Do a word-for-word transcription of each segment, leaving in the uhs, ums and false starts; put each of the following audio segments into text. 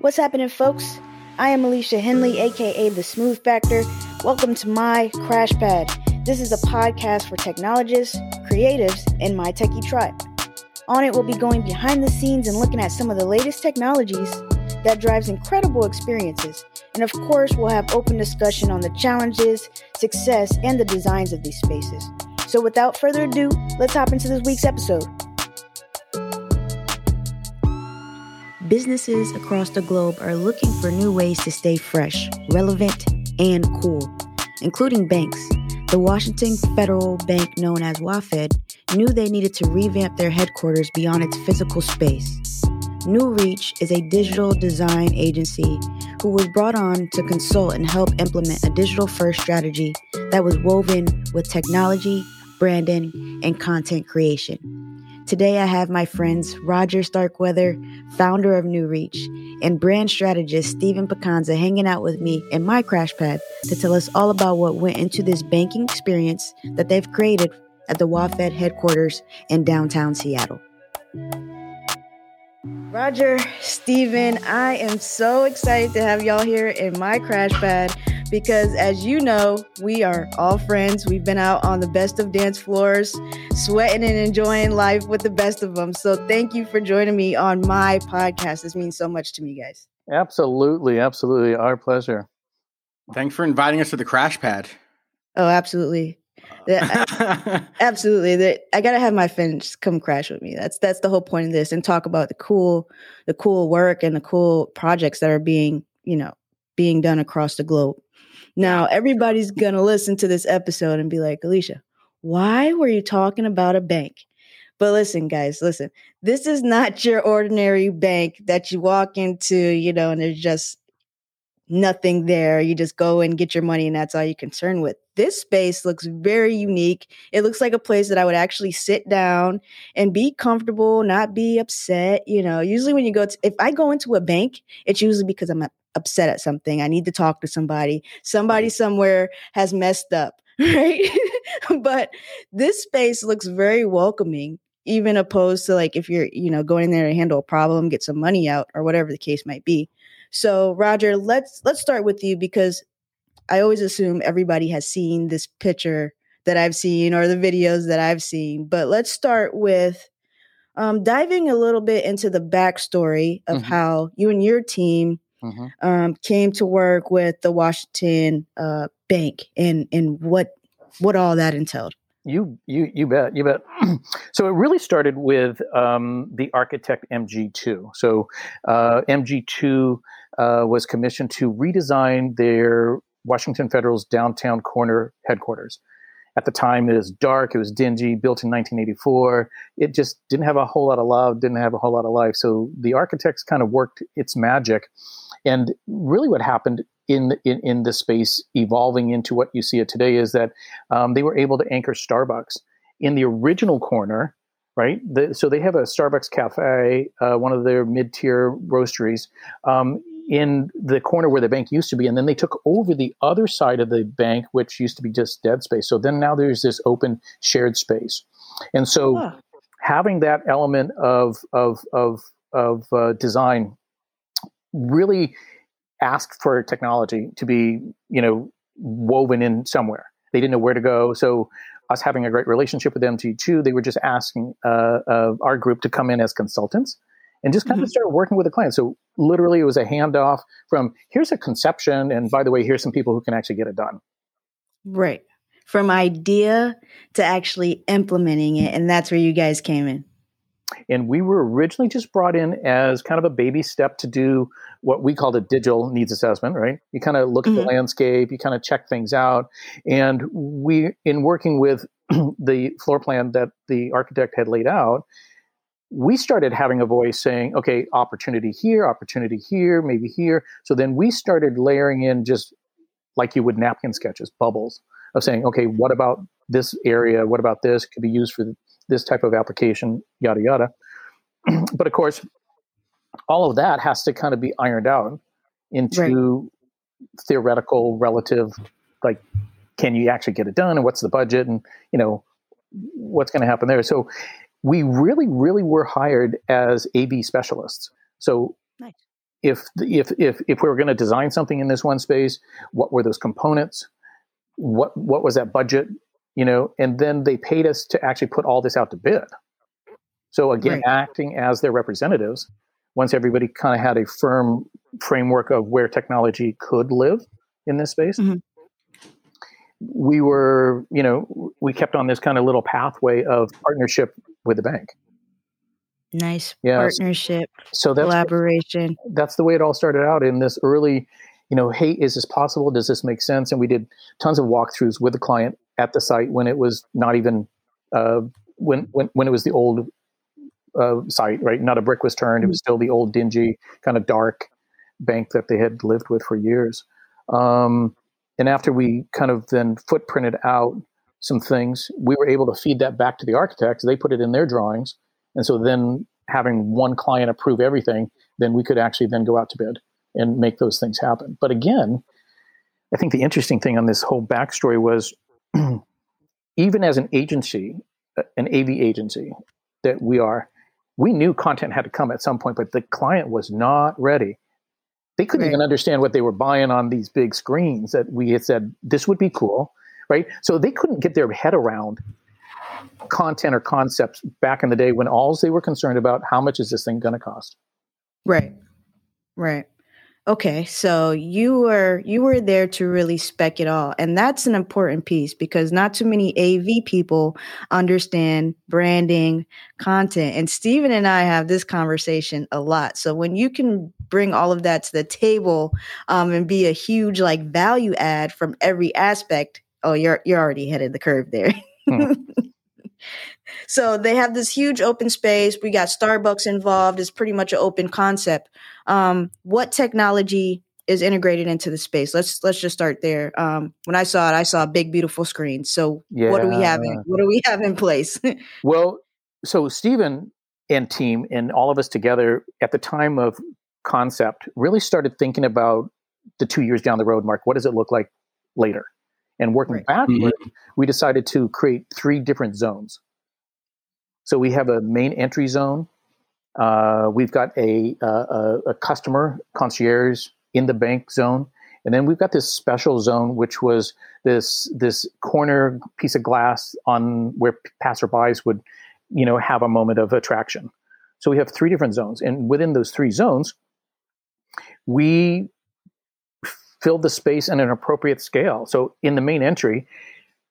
What's happening, folks? I am Alicia Henley, aka The Smooth Factor. Welcome to my Crash Pad. This is a podcast for technologists, creatives, and my techie tribe. On it, we'll be going behind the scenes and looking at some of the latest technologies that drives incredible experiences. And of course, we'll have open discussion on the challenges, success, and the designs of these spaces. So without further ado, let's hop into this week's episode. Businesses across the globe are looking for new ways to stay fresh, relevant, and cool, including banks. The Washington Federal Bank, known as WaFed, knew they needed to revamp their headquarters beyond its physical space. New Reach is a digital design agency who was brought on to consult and help implement a digital-first strategy that was woven with technology, branding, and content creation. Today, I have my friends Roger Starkweather, founder of New Reach, and brand strategist Stephen Picanza hanging out with me in my Crash Pad to tell us all about what went into this banking experience that they've created at the WaFed headquarters in downtown Seattle. Roger, Stephen, I am so excited to have y'all here in my Crash Pad because, as you know, we are all friends. We've been out on the best of dance floors, sweating and enjoying life with the best of them. So thank you for joining me on my podcast. This means so much to me, guys. Absolutely. Absolutely. Our pleasure. Thanks for inviting us to the Crash Pad. Oh, absolutely. Yeah, absolutely. I gotta have my friends come crash with me. That's that's the whole point of this, and talk about the cool, the cool work and the cool projects that are being, you know, being done across the globe. Now, everybody's gonna listen to this episode and be like, Alicia, why were you talking about a bank? But listen, guys, listen. This is not your ordinary bank that you walk into, you know, and there's just nothing there. You just go and get your money, and that's all you're concerned with. This space looks very unique. It looks like a place that I would actually sit down and be comfortable, not be upset. You know, usually when you go to, if I go into a bank, it's usually because I'm upset at something. I need to talk to somebody. Somebody somewhere has messed up, right? But this space looks very welcoming, even opposed to like if you're, you know, going in there to handle a problem, get some money out or whatever the case might be. So Roger, let's, let's start with you because I always assume everybody has seen this picture that I've seen or the videos that I've seen, but let's start with um, diving a little bit into the backstory of mm-hmm. how you and your team mm-hmm. um, came to work with the Washington uh, Bank and and what what all that entailed. You you you bet you bet. So it really started with um, the architect M G two. So uh, M G two uh, was commissioned to redesign their Washington Federal's downtown corner headquarters. At the time, it was dark, it was dingy, built in nineteen eighty-four. It just didn't have a whole lot of love, didn't have a whole lot of life. So the architects kind of worked its magic. And really what happened in in, in the space evolving into what you see it today is that um, they were able to anchor Starbucks in the original corner, right? The, so they have a Starbucks cafe, uh, one of their mid-tier roasteries, um, in the corner where the bank used to be. And then they took over the other side of the bank, which used to be just dead space. So then now there's this open shared space. And so huh. having that element of, of, of, of uh, design really asked for technology to be, you know, woven in somewhere. They didn't know where to go. So us having a great relationship with M G two, they were just asking uh, uh, our group to come in as consultants and just kind mm-hmm. of start working with the client. So literally it was a handoff from here's a conception. And by the way, here's some people who can actually get it done. Right. From idea to actually implementing it. And that's where you guys came in. And we were originally just brought in as kind of a baby step to do what we called a digital needs assessment, right? You kind of look mm-hmm. at the landscape, you kind of check things out. And we, in working with the floor plan that the architect had laid out, we started having a voice saying, okay, opportunity here, opportunity here, maybe here. So then we started layering in just like you would napkin sketches, bubbles of saying, okay, what about this area? What about this? Could be used for this type of application, yada, yada. But of course, all of that has to kind of be ironed out into right. theoretical, relative, like, can you actually get it done? And what's the budget? And, you know, what's going to happen there? So we really, really were hired as A V specialists. So nice. if if if if we were going to design something in this one space, what were those components? What what was that budget? You know, and then they paid us to actually put all this out to bid. So again, right. acting as their representatives, once everybody kind of had a firm framework of where technology could live in this space, mm-hmm. we were, you know, we kept on this kind of little pathway of partnership with the bank. Nice. Yeah. Partnership, so that's, collaboration. That's the way it all started out in this early, you know, hey, is this possible? Does this make sense? And we did tons of walkthroughs with the client at the site when it was not even, uh, when, when, when it was the old uh, site, right? Not a brick was turned. It was still the old dingy kind of dark bank that they had lived with for years. Um, and after we kind of then footprinted out some things, we were able to feed that back to the architects. They put it in their drawings. And so then having one client approve everything, then we could actually then go out to bid and make those things happen. But again, I think the interesting thing on this whole backstory was even as an agency, an A V agency that we are, we knew content had to come at some point, but the client was not ready. They couldn't right. even understand what they were buying on these big screens that we had said, this would be cool, right? So they couldn't get their head around content or concepts back in the day when all they were concerned about, how much is this thing going to cost? Right. Right. Okay. So you were, you were there to really spec it all. And that's an important piece because not too many A V people understand branding, content. And Stephen and I have this conversation a lot. So when you can bring all of that to the table um, and be a huge like value add from every aspect, oh, you're, you're already headed the curve there. Hmm. So they have this huge open space. We got Starbucks involved. It's pretty much an open concept. Um, what technology is integrated into the space? Let's let's just start there. Um, when I saw it, I saw a big, beautiful screen. So yeah. what do we have? In, what do we have in place? Well, so Stephen and team and all of us together at the time of concept really started thinking about the two years down the road, Mark. What does it look like later? And working right. backward, mm-hmm. we decided to create three different zones. So we have a main entry zone. Uh, we've got a, a, a customer concierge in the bank zone. And then we've got this special zone, which was this this corner piece of glass on where passerbys would, you know, have a moment of attraction. So we have three different zones. And within those three zones, we filled the space in an appropriate scale. So in the main entry,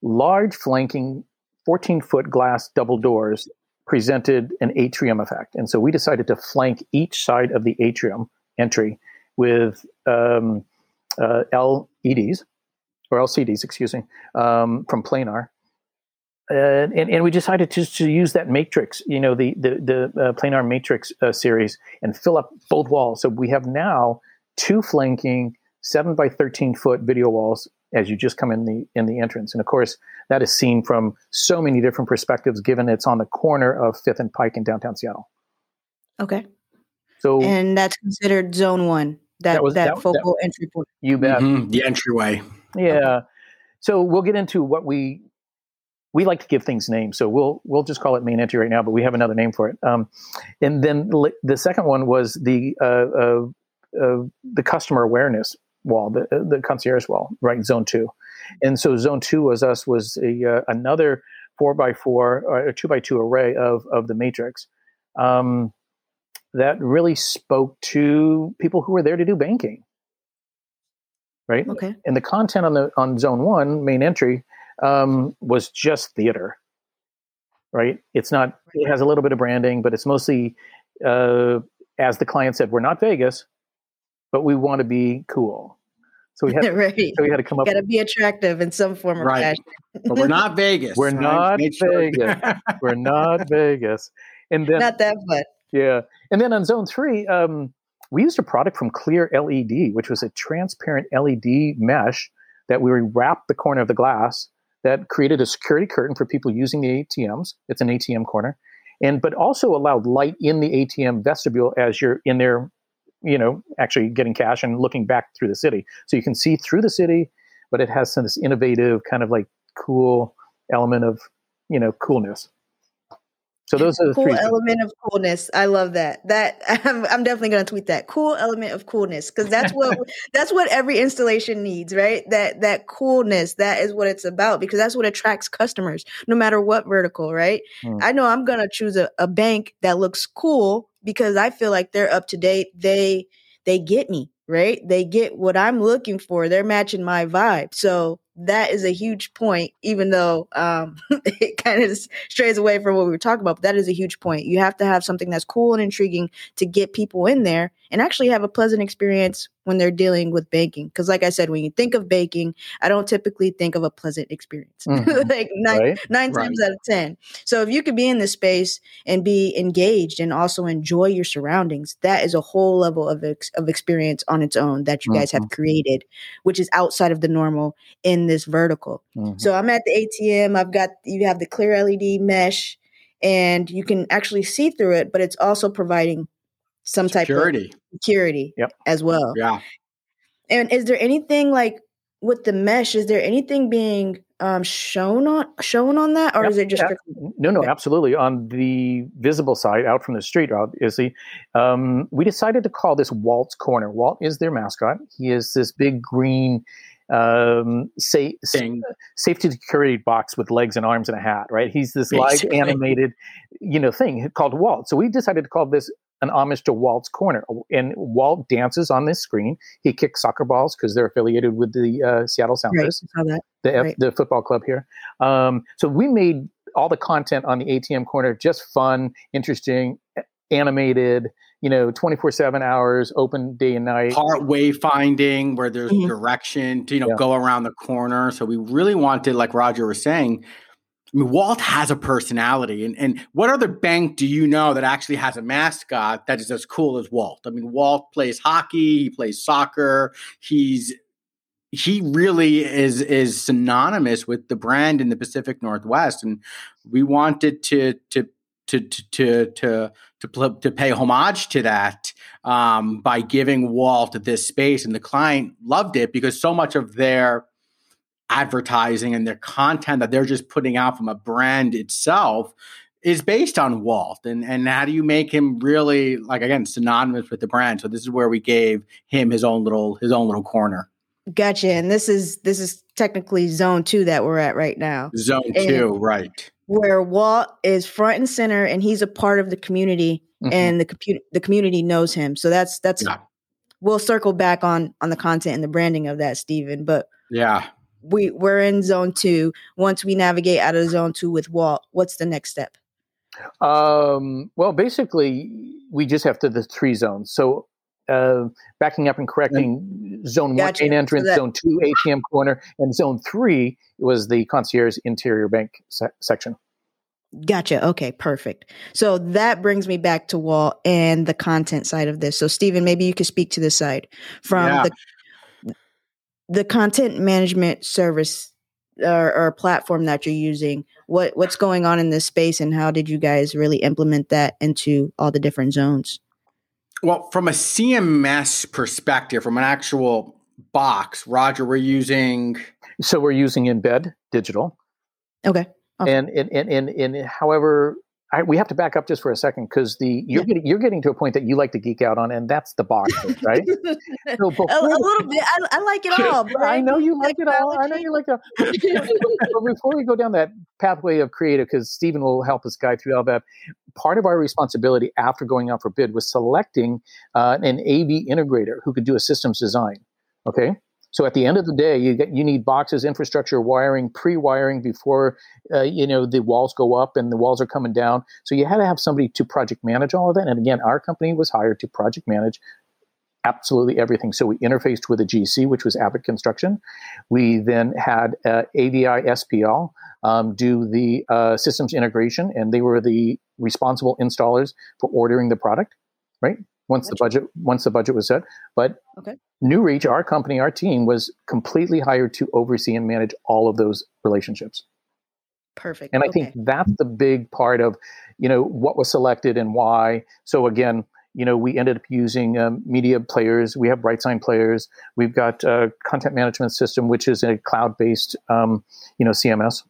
large flanking fourteen-foot glass double doors presented an atrium effect. And so we decided to flank each side of the atrium entry with um, uh, L E Ds, or L C Ds, excuse me, um, from Planar. Uh, and, and we decided to, to use that matrix, you know, the, the, the uh, Planar matrix uh, series and fill up both walls. So we have now two flanking seven by thirteen foot video walls as you just come in the in the entrance. And of course, that is seen from so many different perspectives, given it's on the corner of Fifth and Pike in downtown Seattle. Okay. So and that's considered zone one, that that, was, that, that focal that, entry point. You bet. Mm-hmm. The entryway. Yeah. Okay. So we'll get into what we we like to give things names. So we'll we'll just call it main entry right now, but we have another name for it. Um, and then li- the second one was the uh, uh, uh, the customer awareness wall, the, the concierge wall, right? Zone two. And so zone two was us was a, uh, another four by four or two by two array of, of the matrix. Um, that really spoke to people who were there to do banking. Right. Okay. And the content on the, on zone one main entry um, was just theater, right? It's not, it has a little bit of branding, but it's mostly uh, as the client said, we're not Vegas, but we want to be cool. So we had to, right. so we had to come up with... Got to be attractive in some form or right. fashion. But we're not Vegas. We're not Vegas. We're not Vegas. And then, not that much. Yeah. And then on zone three, um, we used a product from Clear L E D, which was a transparent L E D mesh that we wrapped the corner of the glass that created a security curtain for people using the A T Ms. It's an A T M corner. and But also allowed light in the A T M vestibule as you're in there, you know, actually getting cash and looking back through the city. So you can see through the city, but it has some this innovative kind of like cool element of, you know, coolness. So those are the cool three element things. Of coolness. I love that. That I'm, I'm definitely going to tweet that cool element of coolness, because that's what that's what every installation needs, right? That that coolness, that is what it's about, because that's what attracts customers, no matter what vertical, right? Mm. I know I'm going to choose a, a bank that looks cool because I feel like they're up to date. They they get me, right? They get what I'm looking for. They're matching my vibe. So that is a huge point, even though um, it kind of strays away from what we were talking about. But that is a huge point. You have to have something that's cool and intriguing to get people in there and actually have a pleasant experience when they're dealing with banking. Because like I said, when you think of banking, I don't typically think of a pleasant experience, mm-hmm. like nine, right? nine times right. out of ten. So if you could be in this space and be engaged and also enjoy your surroundings, that is a whole level of, ex- of experience on its own that you mm-hmm. guys have created, which is outside of the normal in this vertical. Mm-hmm. So I'm at the A T M. I've got, you have the clear L E D mesh and you can actually see through it, but it's also providing some type security. Of security yep. as well. Yeah. And is there anything like with the mesh, is there anything being um, shown on, shown on that or yep. is it just? Yep. No, no, absolutely. On the visible side out from the street, obviously, um, we decided to call this Walt's Corner. Walt is their mascot. He is this big green, um say Thing. safety security box with legs and arms and a hat, right? He's this live animated, you know, thing called Walt. So we decided to call this an homage to Walt's Corner. And Walt dances on this screen. He kicks soccer balls because they're affiliated with the uh, Seattle Sounders, right, the F- right. the football club here. Um, so we made all the content on the A T M corner just fun, interesting, animated, you know, twenty-four seven hours, open day and night. Part wayfinding where there's mm-hmm. direction to, you know, yeah. go around the corner. So we really wanted, like Roger was saying, I mean, Walt has a personality. And and what other bank do you know that actually has a mascot that is as cool as Walt? I mean, Walt plays hockey, he plays soccer, he's he really is is synonymous with the brand in the Pacific Northwest. And we wanted to to To to to to pl- to pay homage to that um, by giving Walt this space, and the client loved it because so much of their advertising and their content that they're just putting out from a brand itself is based on Walt. And and how do you make him really, like, again, synonymous with the brand? So this is where we gave him his own little his own little corner. Gotcha. And this is this is technically zone two that we're at right now. Zone and- two, right. Where Walt is front and center, and he's a part of the community, mm-hmm. and the compu- the community knows him. So that's that's. Yeah. We'll circle back on on the content and the branding of that, Stephen. But yeah, we we're in zone two. Once we navigate out of zone two with Walt, what's the next step? Um. Well, basically, we just have to the three zones. So. Uh, backing up and correcting zone gotcha. one main entrance, so that- zone two A T M corner, and zone three was the concierge interior bank se- section. Gotcha. Okay, perfect. So that brings me back to Walt and the content side of this. So Stephen, maybe you could speak to this side from yeah. the the content management service or, or platform that you're using. What what's going on in this space, and how did you guys really implement that into all the different zones? Well, from a C M S perspective, from an actual box, Roger, we're using... So we're using Embed Digital. Okay. okay. And, and, and, and, and however, I, we have to back up just for a second because the you're, yeah. getting, you're getting to a point that you like to geek out on, and that's the box, right? So before, a, a little bit. I, I like it all. Bro. I know you like it all. I know you like it all. But before we go down that pathway of creative, because Stephen will help us guide through all that, part of our responsibility after going out for bid was selecting uh, an A V integrator who could do a systems design. Okay, so at the end of the day, you get, you need boxes, infrastructure, wiring, pre-wiring before uh, you know the walls go up and the walls are coming down. So you had to have somebody to project manage all of that. And again, our company was hired to project manage absolutely everything. So we interfaced with a G C, which was Avid Construction. We then had uh, A V I S P L um, do the uh, systems integration, and they were the responsible installers for ordering the product, right? Once the budget, once the budget was set. But okay. New Reach, our company, our team was completely hired to oversee and manage all of those relationships. Perfect. And I okay. think that's the big part of, you know, what was selected and why. So again, you know, we ended up using um, media players. We have BrightSign players. We've got a content management system, which is a cloud-based, um, you know, C M S.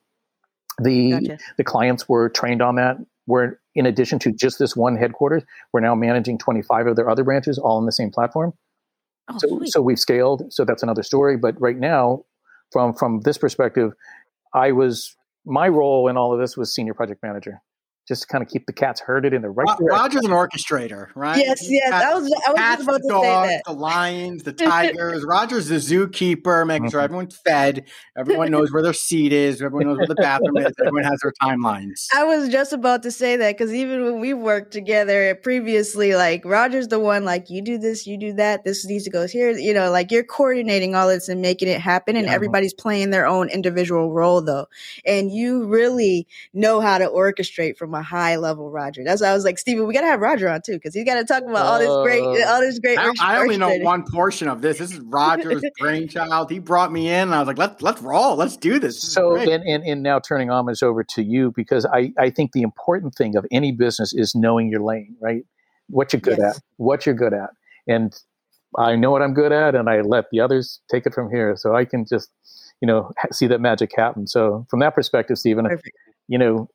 The gotcha. the clients were trained on that. We're, in addition to just this one headquarters, we're now managing twenty-five of their other branches, all on the same platform. Oh, so, so we've scaled. So that's another story. But right now, from from this perspective, I was my role in all of this was senior project manager, just to kind of keep the cats herded in the right Roger's direction. Roger's an orchestrator, right? Yes, yes. Cats, I was, I was cats, just about the to dogs, say that. The lions, the tigers. Roger's the zookeeper, making mm-hmm. sure everyone's fed, everyone knows where their seat is, everyone knows where the bathroom is, everyone has their timelines. I was just about to say that, because even when we worked together previously, like Roger's the one, like you do this, you do that, this needs to go here. You know, like you're coordinating all this and making it happen, and yeah. everybody's playing their own individual role though, and you really know how to orchestrate from a high level, Roger. That's why I was like, Stephen, we gotta have Roger on too, because he's gotta talk about all this great, all this great. Uh, I only know one portion of this. This is Roger's brainchild. He brought me in, and I was like, let's let's roll, let's do this. this so, and, and and now turning homage over to you, because I I think the important thing of any business is knowing your lane, right? What you're good yes. at, what you're good at, and I know what I'm good at, and I let the others take it from here, so I can just, you know, see that magic happen. So from that perspective, Stephen. Perfect. You know,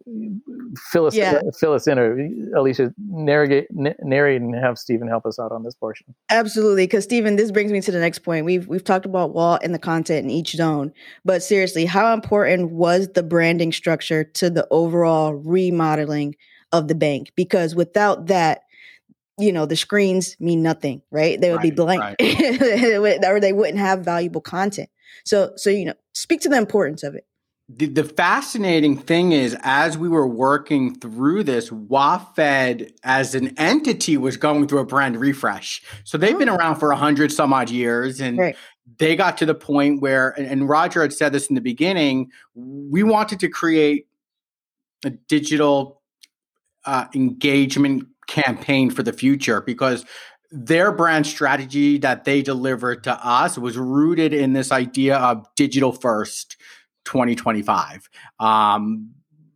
fill us, yeah. fill us in, or Alicia, narrate, narrate, and have Stephen help us out on this portion. Absolutely, because Stephen, this brings me to the next point. We've we've talked about Walt and the content in each zone, but seriously, how important was the branding structure to the overall remodeling of the bank? Because without that, you know, the screens mean nothing, right? They would right, be blank, right. or they wouldn't have valuable content. So, so you know, speak to the importance of it. The, the fascinating thing is, as we were working through this, WaFed as an entity was going through a brand refresh. So they've oh. been around for a hundred some odd years, and right. they got to the point where, and, and Roger had said this in the beginning, we wanted to create a digital uh, engagement campaign for the future, because their brand strategy that they delivered to us was rooted in this idea of digital first. twenty twenty-five. Um,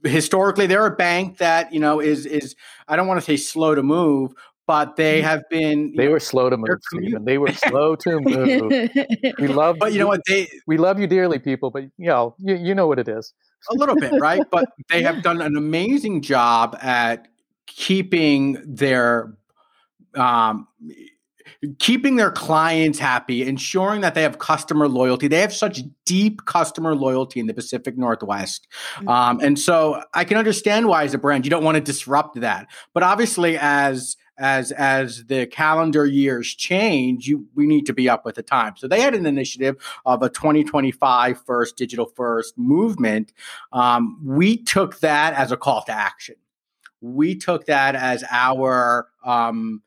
historically, they're a bank that, you know, is, is I don't want to say slow to move, but they have been. They know, were slow to move, Stephen. They were slow to move. We love, but you know what? They, we love you dearly, people, but you know, you, you know what it is. A little bit, right? But they have done an amazing job at keeping their, um, keeping their clients happy, ensuring that they have customer loyalty. They have such deep customer loyalty in the Pacific Northwest. Mm-hmm. Um, and so I can understand why as a brand, you don't want to disrupt that. But obviously as, as, as the calendar years change, you, we need to be up with the time. So they had an initiative of a twenty twenty-five first, digital first movement. Um, we took that as a call to action. We took that as our, um,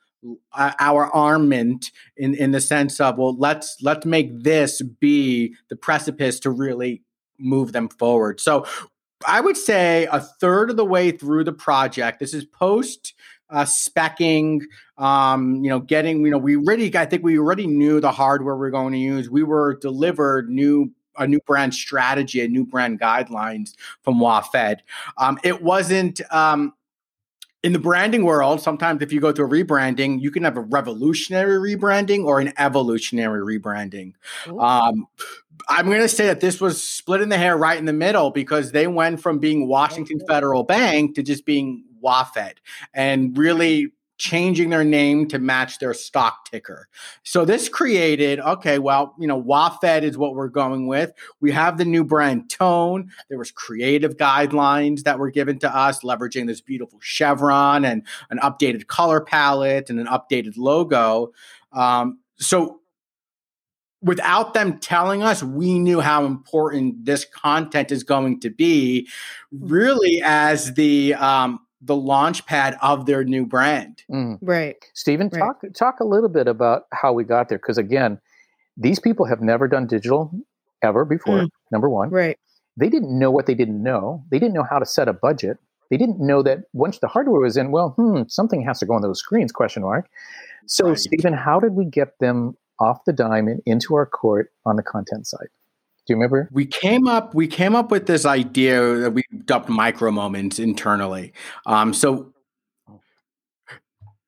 our armament in, in the sense of, well, let's let's make this be the precipice to really move them forward. So I would say a third of the way through the project, this is post uh, speccing, um, you know, getting, you know, we really, I think we already knew the hardware we're going to use. We were delivered new a new brand strategy, a new brand guidelines from WaFed. Um, it wasn't... Um, In the branding world, sometimes if you go through a rebranding, you can have a revolutionary rebranding or an evolutionary rebranding. Um, I'm going to say that this was split in the hair right in the middle, because they went from being Washington Federal Bank to just being WaFed and really changing their name to match their stock ticker. So this created, okay, well, you know, WaFed is what we're going with. We have the new brand tone. There was creative guidelines that were given to us, leveraging this beautiful chevron and an updated color palette and an updated logo. Um, so without them telling us, we knew how important this content is going to be, really as the um, the launch pad of their new brand. Mm. Right. Stephen, right. talk talk a little bit about how we got there. Because again, these people have never done digital ever before, mm. number one. Right. They didn't know what they didn't know. They didn't know how to set a budget. They didn't know that once the hardware was in, well, hmm, something has to go on those screens, question mark. So right. Stephen, how did we get them off the dime and into our court on the content side? Do you remember? We came up, we came up with this idea that we dubbed micro moments internally. Um, so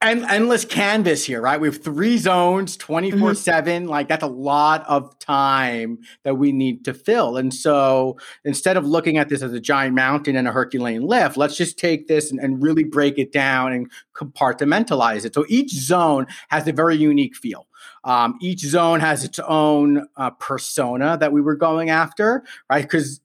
en- endless canvas here, right? We have three zones, twenty-four seven. Like, that's a lot of time that we need to fill. And so instead of looking at this as a giant mountain and a Herculean lift, let's just take this and, and really break it down and compartmentalize it. So each zone has a very unique feel. Um, each zone has its own uh, persona that we were going after, right? Because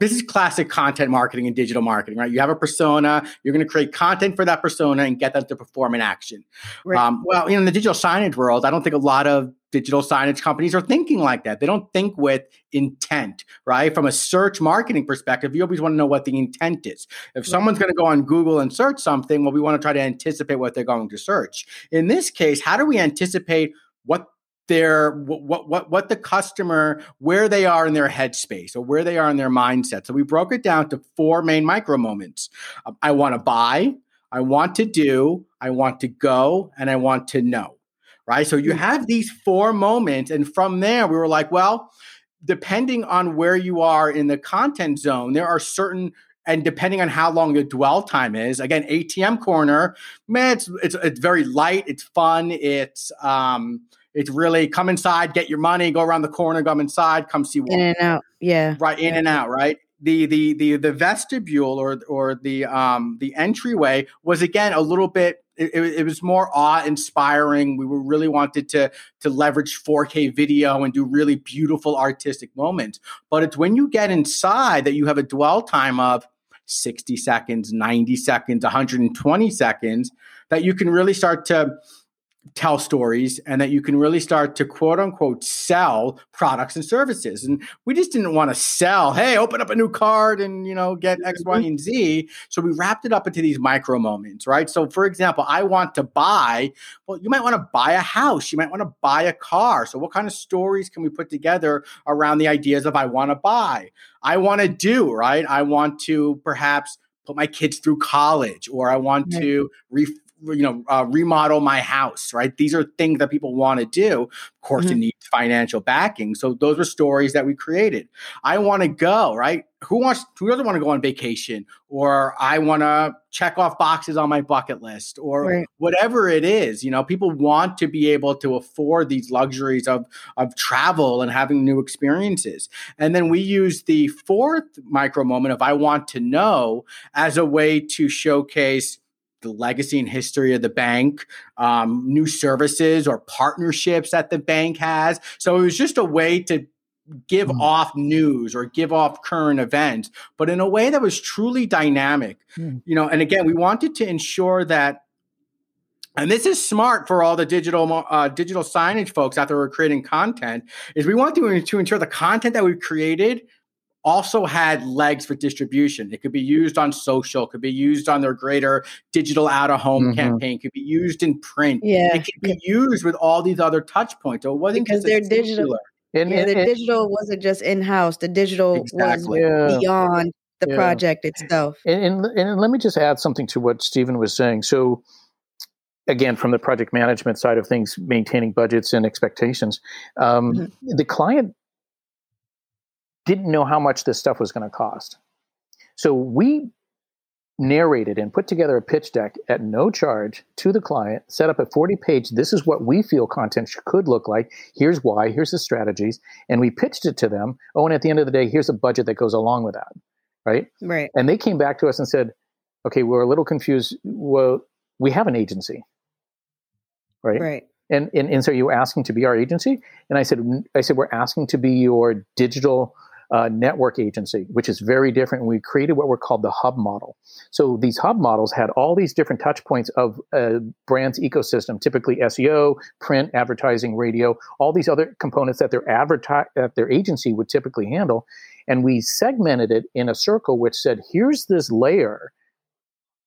this is classic content marketing and digital marketing, right? You have a persona, you're going to create content for that persona and get them to perform an action. Right. Um, well, you know, in the digital signage world, I don't think a lot of digital signage companies are thinking like that. They don't think with intent, right? From a search marketing perspective, you always want to know what the intent is. If someone's going to go on Google and search something, well, we want to try to anticipate what they're going to search. In this case, how do we anticipate what their what what what the customer, where they are in their headspace or where they are in their mindset? So we broke it down to four main micro moments. Um, I want to buy, I want to do, I want to go, and I want to know. Right. So you have these four moments, and from there we were like, well, depending on where you are in the content zone, there are certain. And depending on how long the dwell time is, again, A T M corner, man, it's it's, it's very light, it's fun, it's um, it's really come inside, get your money, go around the corner, come inside, come see Walt. In and out, yeah, right, in yeah. and out, right. The the the the vestibule or or the um the entryway was again a little bit. It, it was more awe-inspiring. We were really wanted to to leverage four K video and do really beautiful artistic moments. But it's when you get inside that you have a dwell time of sixty seconds, ninety seconds, one hundred twenty seconds, that you can really start to tell stories and that you can really start to quote unquote sell products and services. And we just didn't want to sell, hey, open up a new card and, you know, get X, Y, and Z. So we wrapped it up into these micro moments, right? So for example, I want to buy, well, you might want to buy a house. You might want to buy a car. So what kind of stories can we put together around the ideas of I want to buy, I want to do, right? I want to perhaps put my kids through college, or I want right. to ref- you know, uh, remodel my house, right? These are things that people want to do. Of course, mm-hmm. it needs financial backing. So those were stories that we created. I want to go, right? Who wants, who doesn't want to go on vacation? Or I want to check off boxes on my bucket list, or right. whatever it is, you know, people want to be able to afford these luxuries of, of travel and having new experiences. And then we use the fourth micro moment of I want to know as a way to showcase the legacy and history of the bank, um, new services or partnerships that the bank has. So it was just a way to give mm. off news or give off current events, but in a way that was truly dynamic. Mm. You know, and again, we wanted to ensure that, and this is smart for all the digital uh, digital signage folks out there who are creating content, is we want to, to ensure the content that we've created also had legs for distribution. It could be used on social, could be used on their greater digital out-of-home mm-hmm. campaign, could be used in print. Yeah. It could be used with all these other touch points. So it wasn't because they're digital. And, yeah, and, the and, digital wasn't just in-house. The digital exactly. was yeah. beyond the yeah. project itself. And, and, and let me just add something to what Stephen was saying. So again, from the project management side of things, maintaining budgets and expectations, um, mm-hmm. the client didn't know how much this stuff was going to cost. So we narrated and put together a pitch deck at no charge to the client, set up a forty page, this is what we feel content could look like. Here's why, here's the strategies. And we pitched it to them. Oh, and at the end of the day, here's a budget that goes along with that. Right? Right. And they came back to us and said, okay, we're a little confused. Well, we have an agency. Right? Right. And, and, and so you were asking to be our agency? And I said, I said, we're asking to be your digital Uh, network agency, which is very different. We created what were called the hub model. So these hub models had all these different touch points of a brand's ecosystem, typically S E O, print, advertising, radio, all these other components that their adverti- that their agency would typically handle. And we segmented it in a circle which said, here's this layer,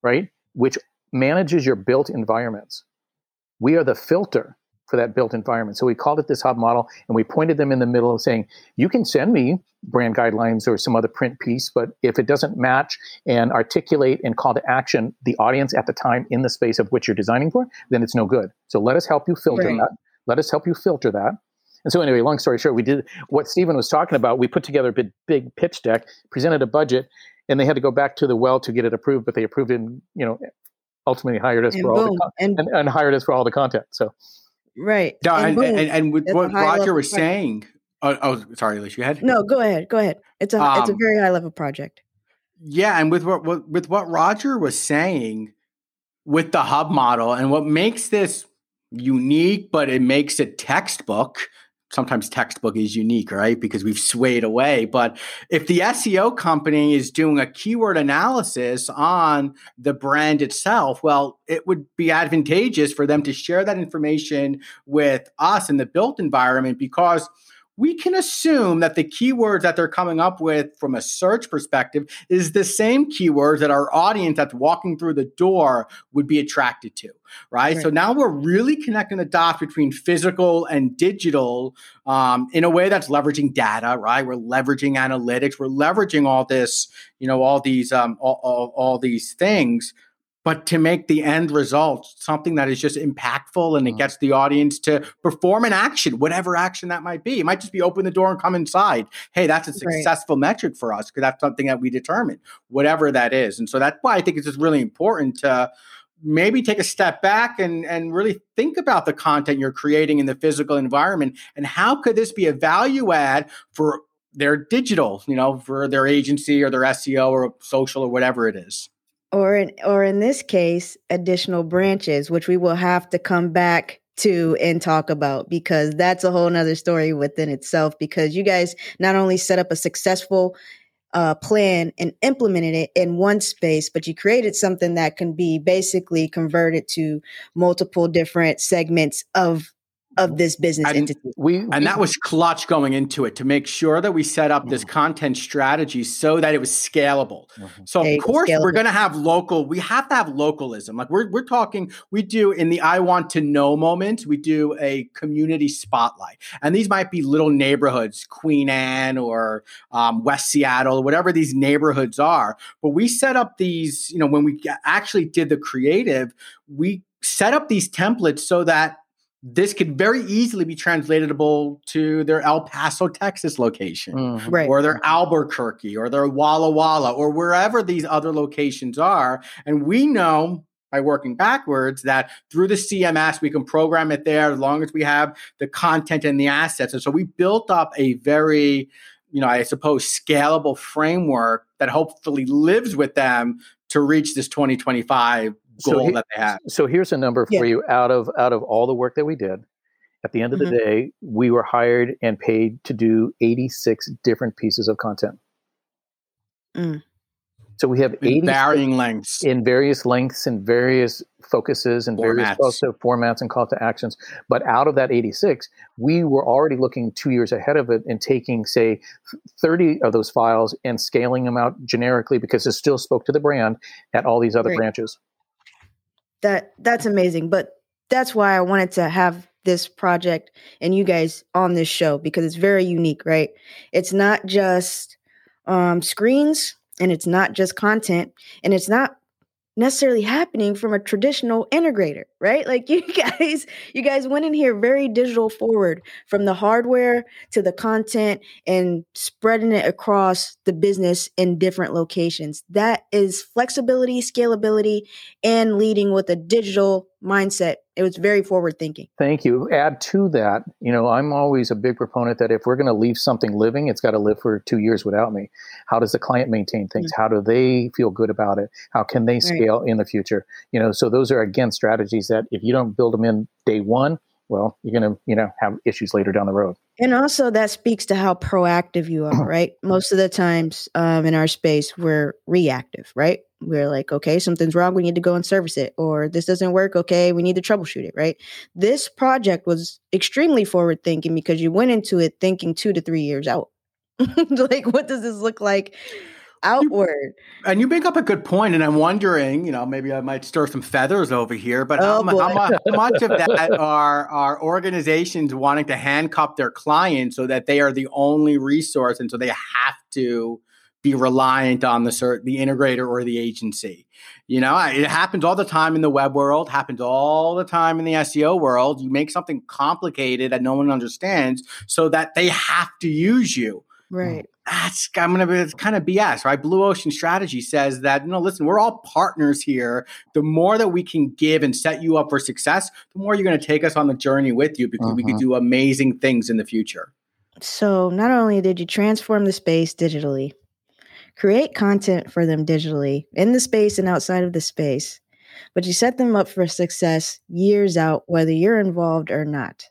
right, which manages your built environments. We are the filter for that built environment. So we called it this hub model, and we pointed them in the middle of saying, you can send me brand guidelines or some other print piece, but if it doesn't match and articulate and call to action the audience at the time in the space of which you're designing for, then it's no good. So let us help you filter right. that. Let us help you filter that. And so anyway, long story short, we did what Stephen was talking about. We put together a big, big pitch deck, presented a budget, and they had to go back to the well to get it approved, but they approved it in, you know, ultimately hired us and for boom, all the con- and, and, and hired us for all the content. So right. No, and, and, boom, and, and with what Roger was project. saying, oh, oh, sorry, Alicia, you had no. Go ahead, go ahead. It's a um, it's a very high level project. Yeah, and with what, what with what Roger was saying with the hub model, and what makes this unique, but it makes a textbook. Sometimes textbook is unique, right? Because we've swayed away. But if the S E O company is doing a keyword analysis on the brand itself, well, it would be advantageous for them to share that information with us in the built environment, because we can assume that the keywords that they're coming up with from a search perspective is the same keywords that our audience that's walking through the door would be attracted to, right? right. So now we're really connecting the dots between physical and digital um, in a way that's leveraging data, right? We're leveraging analytics. We're leveraging all this, you know, all these, um, all, all, all these things. But to make the end result something that is just impactful, and it gets the audience to perform an action, whatever action that might be. It might just be open the door and come inside. Hey, that's a successful right. metric for us, because that's something that we determine, whatever that is. And so that's why I think it's just really important to maybe take a step back and, and really think about the content you're creating in the physical environment, and how could this be a value add for their digital, you know, for their agency or their S E O or social or whatever it is. Or in, or in this case, additional branches, which we will have to come back to and talk about, because that's a whole nother story within itself, because you guys not only set up a successful uh, plan and implemented it in one space, but you created something that can be basically converted to multiple different segments of of this business and, entity. We, we, and that was clutch going into it, to make sure that we set up this content strategy so that it was scalable. Mm-hmm. So of course scalable. we're going to have local, we have to have localism. Like we're, we're talking, we do in the I want to know moment, we do a community spotlight. And these might be little neighborhoods, Queen Anne or um, West Seattle, whatever these neighborhoods are. But we set up these, you know, when we actually did the creative, we set up these templates so that this could very easily be translatable to their El Paso, Texas location, mm-hmm. right. or their Albuquerque, or their Walla Walla, or wherever these other locations are. And we know by working backwards that through the C M S, we can program it there as long as we have the content and the assets. And so we built up a very, you know, I suppose, scalable framework that hopefully lives with them to reach this twenty twenty-five goal so he, that they have. So here's a number for yeah. you. Out of out of all the work that we did, at the end of mm-hmm. the day, we were hired and paid to do eighty-six different pieces of content. Mm. So we have eighty varying lengths, in various lengths and various focuses and formats. various also formats and call to actions. But out of that eighty-six, we were already looking two years ahead of it and taking, say, thirty of those files and scaling them out generically, because it still spoke to the brand at all these other Great. branches. That that's amazing. But that's why I wanted to have this project and you guys on this show, because it's very unique, right? It's not just um, screens, and it's not just content, and it's not necessarily happening from a traditional integrator, right? Like you guys, you guys went in here very digital forward, from the hardware to the content, and spreading it across the business in different locations. That is flexibility, scalability, and leading with a digital mindset. It was very forward thinking. Thank you. Add to that, you know, I'm always a big proponent that if we're going to leave something living, it's got to live for two years without me. How does the client maintain things? Mm-hmm. How do they feel good about it? How can they scale right. in the future? You know, so those are, again, strategies that if you don't build them in day one, well, you're going to, you know, have issues later down the road. And also that speaks to how proactive you are, right? Most of the times um, in our space, we're reactive, right? We're like, okay, something's wrong. We need to go and service it, or this doesn't work. Okay, we need to troubleshoot it, right? This project was extremely forward thinking, because you went into it thinking two to three years out. Like, what does this look like outward? You, and you make up a good point, and I'm wondering, you know, maybe I might stir some feathers over here, but oh, how, how, much, how much of that are, are organizations wanting to handcuff their clients so that they are the only resource, and so they have to be reliant on the cert, the integrator or the agency. You know, it happens all the time in the web world, happens all the time in the S E O world. You make something complicated that no one understands so that they have to use you. Right. That's, I'm going to be kind of B S, right? Blue Ocean Strategy says that, no, listen, we're all partners here. The more that we can give and set you up for success, the more you're going to take us on the journey with you, because uh-huh. we can do amazing things in the future. So not only did you transform the space digitally, create content for them digitally in the space and outside of the space, but you set them up for success years out, whether you're involved or not.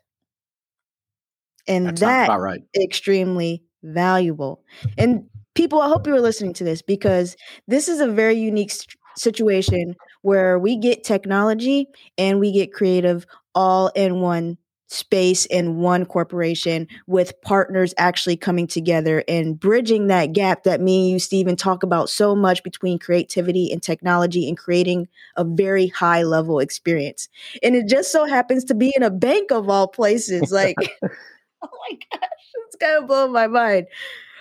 And that that's about right. Extremely valuable. And people, I hope you were listening to this, because this is a very unique st- situation where we get technology and we get creative all in one space, in one corporation, with partners actually coming together and bridging that gap that me and you, Stephen, talk about so much between creativity and technology, and creating a very high level experience. And it just so happens to be in a bank of all places. Like, oh my gosh, it's kind of blowing my mind.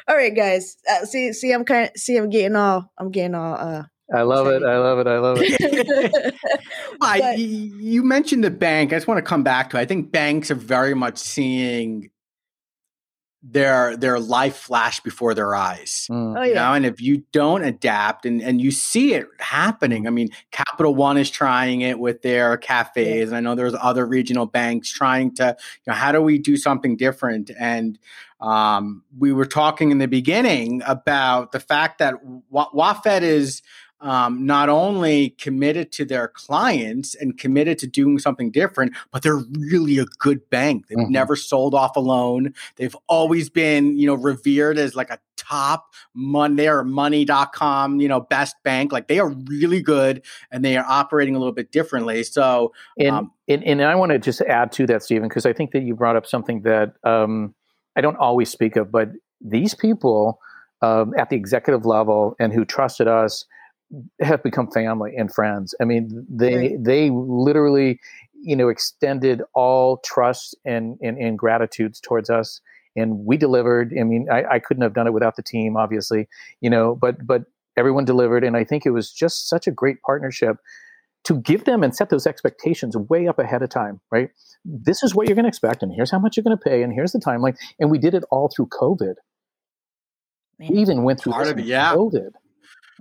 All right, guys. Uh, see, see, I'm kind of, see, I'm getting all, I'm getting all, uh, I love it. I love it. I love it. but, I, you mentioned the bank. I just want to come back to it. I think banks are very much seeing their their life flash before their eyes. Mm. Oh, yeah. You know? And if you don't adapt, and, and you see it happening. I mean, Capital One is trying it with their cafes. Yeah. And I know there's other regional banks trying to, you know, how do we do something different? And um, we were talking in the beginning about the fact that w- WaFed is – Um, not only committed to their clients and committed to doing something different, but they're really a good bank. They've mm-hmm. never sold off a loan. They've always been, you know, revered as like a top money, they are money dot com, you know, best bank. Like, they are really good, and they are operating a little bit differently. So, and, um, and, and I want to just add to that, Stephen, because I think that you brought up something that um, I don't always speak of, but these people um, at the executive level and who trusted us have become family and friends. I mean, they right. they literally, you know, extended all trust and, and, and gratitudes towards us. And we delivered. I mean, I, I couldn't have done it without the team, obviously, you know, but but everyone delivered. And I think it was just such a great partnership to give them and set those expectations way up ahead of time, right? This is what you're going to expect, and here's how much you're going to pay, and here's the timeline. And we did it all through COVID. Man. We even went through this it, yeah. COVID.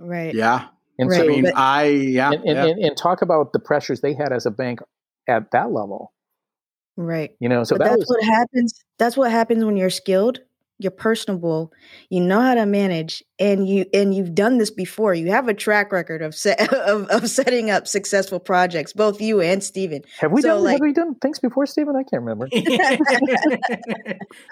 Right. Yeah. And right. So, I mean, but, I, yeah. And, and, yeah. And, and talk about the pressures they had as a bank at that level. Right. You know, so that that's was, what happens. That's what happens when you're skilled, you're personable, you know how to manage, and you, and you've done this before. You have a track record of set, of, of setting up successful projects, both you and Stephen. Have we so done, like, have we done things before, Stephen? I can't remember. But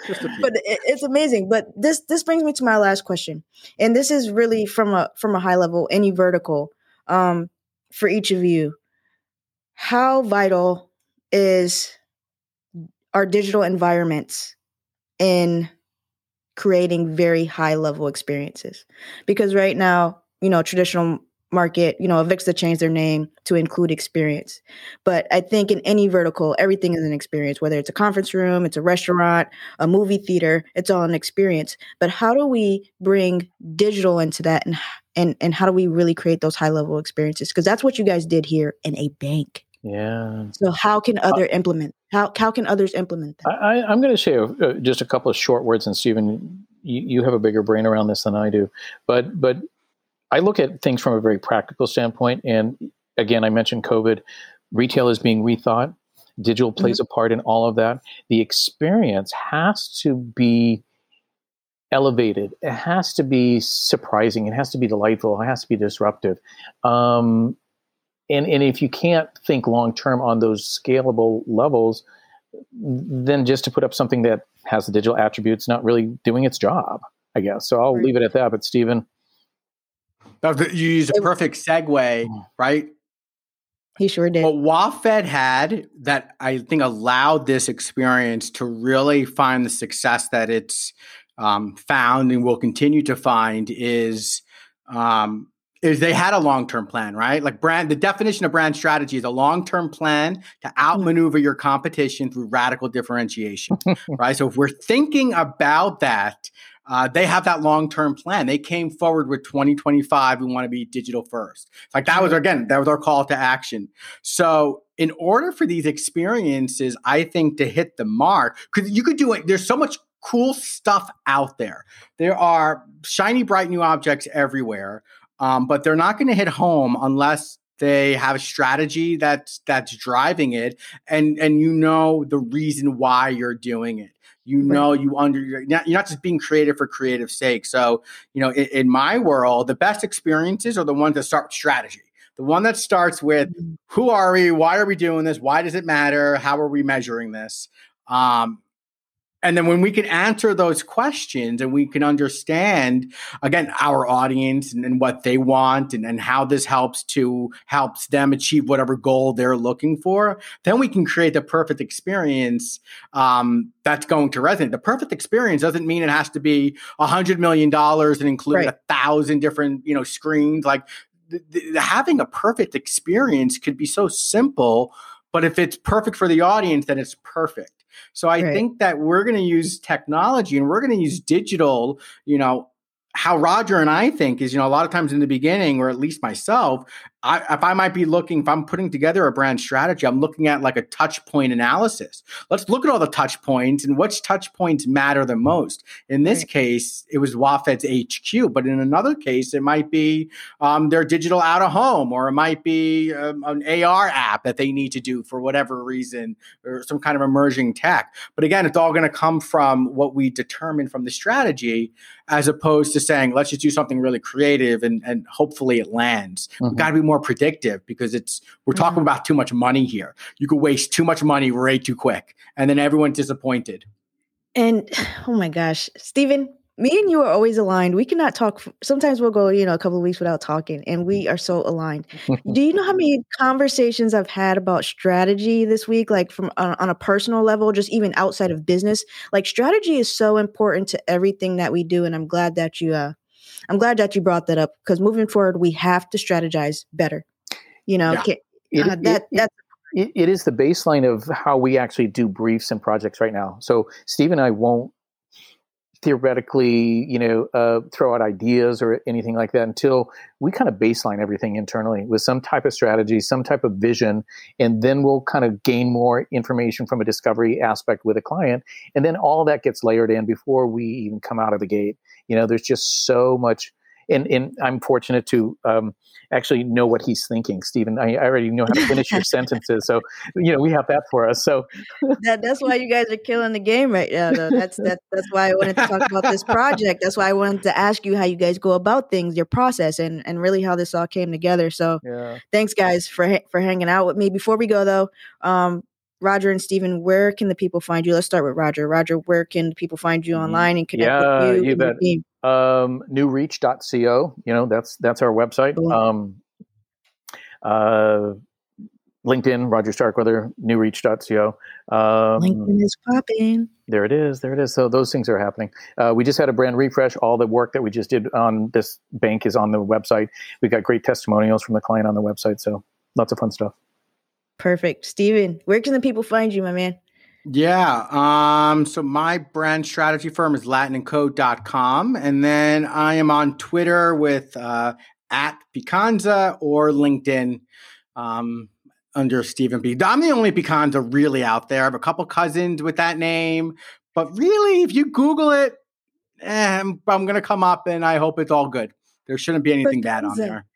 it, it's amazing. But this, this brings me to my last question. And this is really from a, from a high level, any vertical, um, for each of you. How vital is our digital environments in creating very high level experiences? Because right now, you know, traditional market, you know, Avixa changed their name to include experience. But I think in any vertical, everything is an experience, whether it's a conference room, it's a restaurant, a movie theater, it's all an experience. But how do we bring digital into that, and and, and how do we really create those high level experiences? Because that's what you guys did here in a bank. Yeah. So how can other uh, implement? How how can others implement that? I, I'm going to say uh, just a couple of short words, and Stephen, you, you have a bigger brain around this than I do. But but I look at things from a very practical standpoint. And again, I mentioned COVID. Retail is being rethought. Digital plays mm-hmm. a part in all of that. The experience has to be elevated. It has to be surprising. It has to be delightful. It has to be disruptive. Um, And and if you can't think long-term on those scalable levels, then just to put up something that has the digital attributes, not really doing its job, I guess. So I'll right. leave it at that. But Stephen. You used a perfect segue, right? He sure did. What WaFed had that I think allowed this experience to really find the success that it's um, found and will continue to find is um, – is they had a long-term plan, right? Like brand, the definition of brand strategy is a long-term plan to outmaneuver your competition through radical differentiation, right? So if we're thinking about that, uh, they have that long-term plan. They came forward with twenty twenty-five, we want to be digital first. Like that was, again, that was our call to action. So in order for these experiences, I think, to hit the mark, because you could do it, there's so much cool stuff out there. There are shiny, bright new objects everywhere, um, but they're not going to hit home unless they have a strategy that's that's driving it, and and you know the reason why you're doing it. You know, you under you're not, you're not just being creative for creative sake. So, you know, in, in my world, the best experiences are the ones that start with strategy. The one that starts with who are we, why are we doing this, why does it matter, how are we measuring this, um, and then when we can answer those questions and we can understand again our audience and, and what they want and, and how this helps to helps them achieve whatever goal they're looking for, then we can create the perfect experience. Um, that's going to resonate. The perfect experience doesn't mean it has to be a hundred million dollars and include right. a thousand different, you know, screens. Like th- th- having a perfect experience could be so simple, but if it's perfect for the audience, then it's perfect. So I right. think that we're going to use technology and we're going to use digital, you know, how Roger and I think is, you know, a lot of times in the beginning, or at least myself, I, if I might be looking, if I'm putting together a brand strategy, I'm looking at like a touch point analysis. Let's look at all the touch points and which touch points matter the most. In this right. case, it was WaFed's H Q, but in another case, it might be um, their digital out of home, or it might be um, an A R app that they need to do for whatever reason, or some kind of emerging tech. But again, it's all going to come from what we determine from the strategy, as opposed to saying, let's just do something really creative and, and hopefully it lands. Mm-hmm. We've got to be more predictive, because it's we're mm-hmm. talking about too much money here. You could waste too much money way too quick, and then everyone's disappointed. And oh my gosh, Stephen, me and you are always aligned. We cannot talk. Sometimes we'll go, you know, a couple of weeks without talking, and we are so aligned. Do you know how many conversations I've had about strategy this week, like from uh, on a personal level, just even outside of business? Like strategy is so important to everything that we do, and I'm glad that you, uh, I'm glad that you brought that up, because moving forward, we have to strategize better. You know, yeah. can, it, uh, that it, that's. It, it is the baseline of how we actually do briefs and projects right now. So Steve and I won't theoretically, you know, uh, throw out ideas or anything like that until we kind of baseline everything internally with some type of strategy, some type of vision, and then we'll kind of gain more information from a discovery aspect with a client. And then all that gets layered in before we even come out of the gate. You know, there's just so much. And, and I'm fortunate to um, actually know what he's thinking, Stephen. I, I already know how to finish your sentences. So, you know, we have that for us. So that, that's why you guys are killing the game right now, though. That's, that, that's why I wanted to talk about this project. That's why I wanted to ask you how you guys go about things, your process, and, and really how this all came together. So yeah. Thanks, guys, for for hanging out with me. Before we go, though, um, Roger and Stephen, where can the people find you? Let's start with Roger. Roger, where can people find you online and connect yeah, with you? Yeah, you bet. Team? Um, new reach dot co, you know, that's, that's our website. Um, uh, LinkedIn, Roger Starkweather, new reach dot co. Um, LinkedIn is popping. There it is. There it is. So those things are happening. Uh, we just had a brand refresh. All the work that we just did on this bank is on the website. We've got great testimonials from the client on the website. So lots of fun stuff. Perfect. Stephen, where can the people find you, my man? Yeah. Um, so my brand strategy firm is latin and co dot com. And then I am on Twitter with uh, at Picanza, or LinkedIn um, under Stephen P. I'm the only Picanza really out there. I have a couple cousins with that name. But really, if you Google it, eh, I'm, I'm going to come up, and I hope it's all good. There shouldn't be anything bad on there.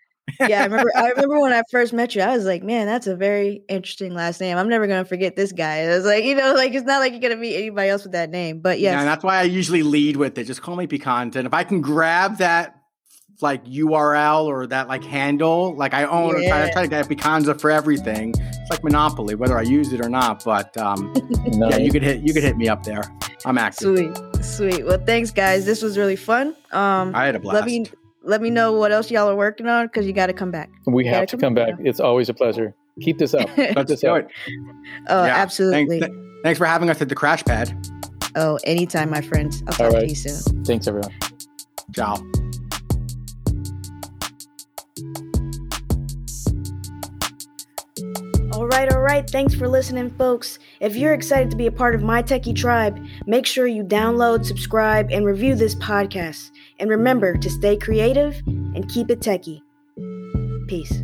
Yeah, I remember I remember when I first met you, I was like, man, that's a very interesting last name. I'm never going to forget this guy. I was like, you know, like, it's not like you're going to meet anybody else with that name. But yes. Yeah, and that's why I usually lead with it. Just call me Picanza. And if I can grab that, like, U R L or that, like, handle, like, I own, yeah. I, try, I try to get Picanza for everything. It's like Monopoly, whether I use it or not. But um, no. yeah, you could hit you could hit me up there. I'm active. Sweet, sweet. Well, thanks, guys. This was really fun. Um, I had a blast. Let me, Let me know what else y'all are working on, because you got to come back. We you have to come, come back. back. It's always a pleasure. Keep this up. Keep this up. Oh, yeah. Absolutely. Thanks, th- thanks for having us at the Crash Pad. Oh, anytime, my friends. I'll talk right. to you soon. Thanks, everyone. Ciao. All right, all right. Thanks for listening, folks. If you're excited to be a part of my techie tribe, make sure you download, subscribe, and review this podcast. And remember to stay creative and keep it techie. Peace.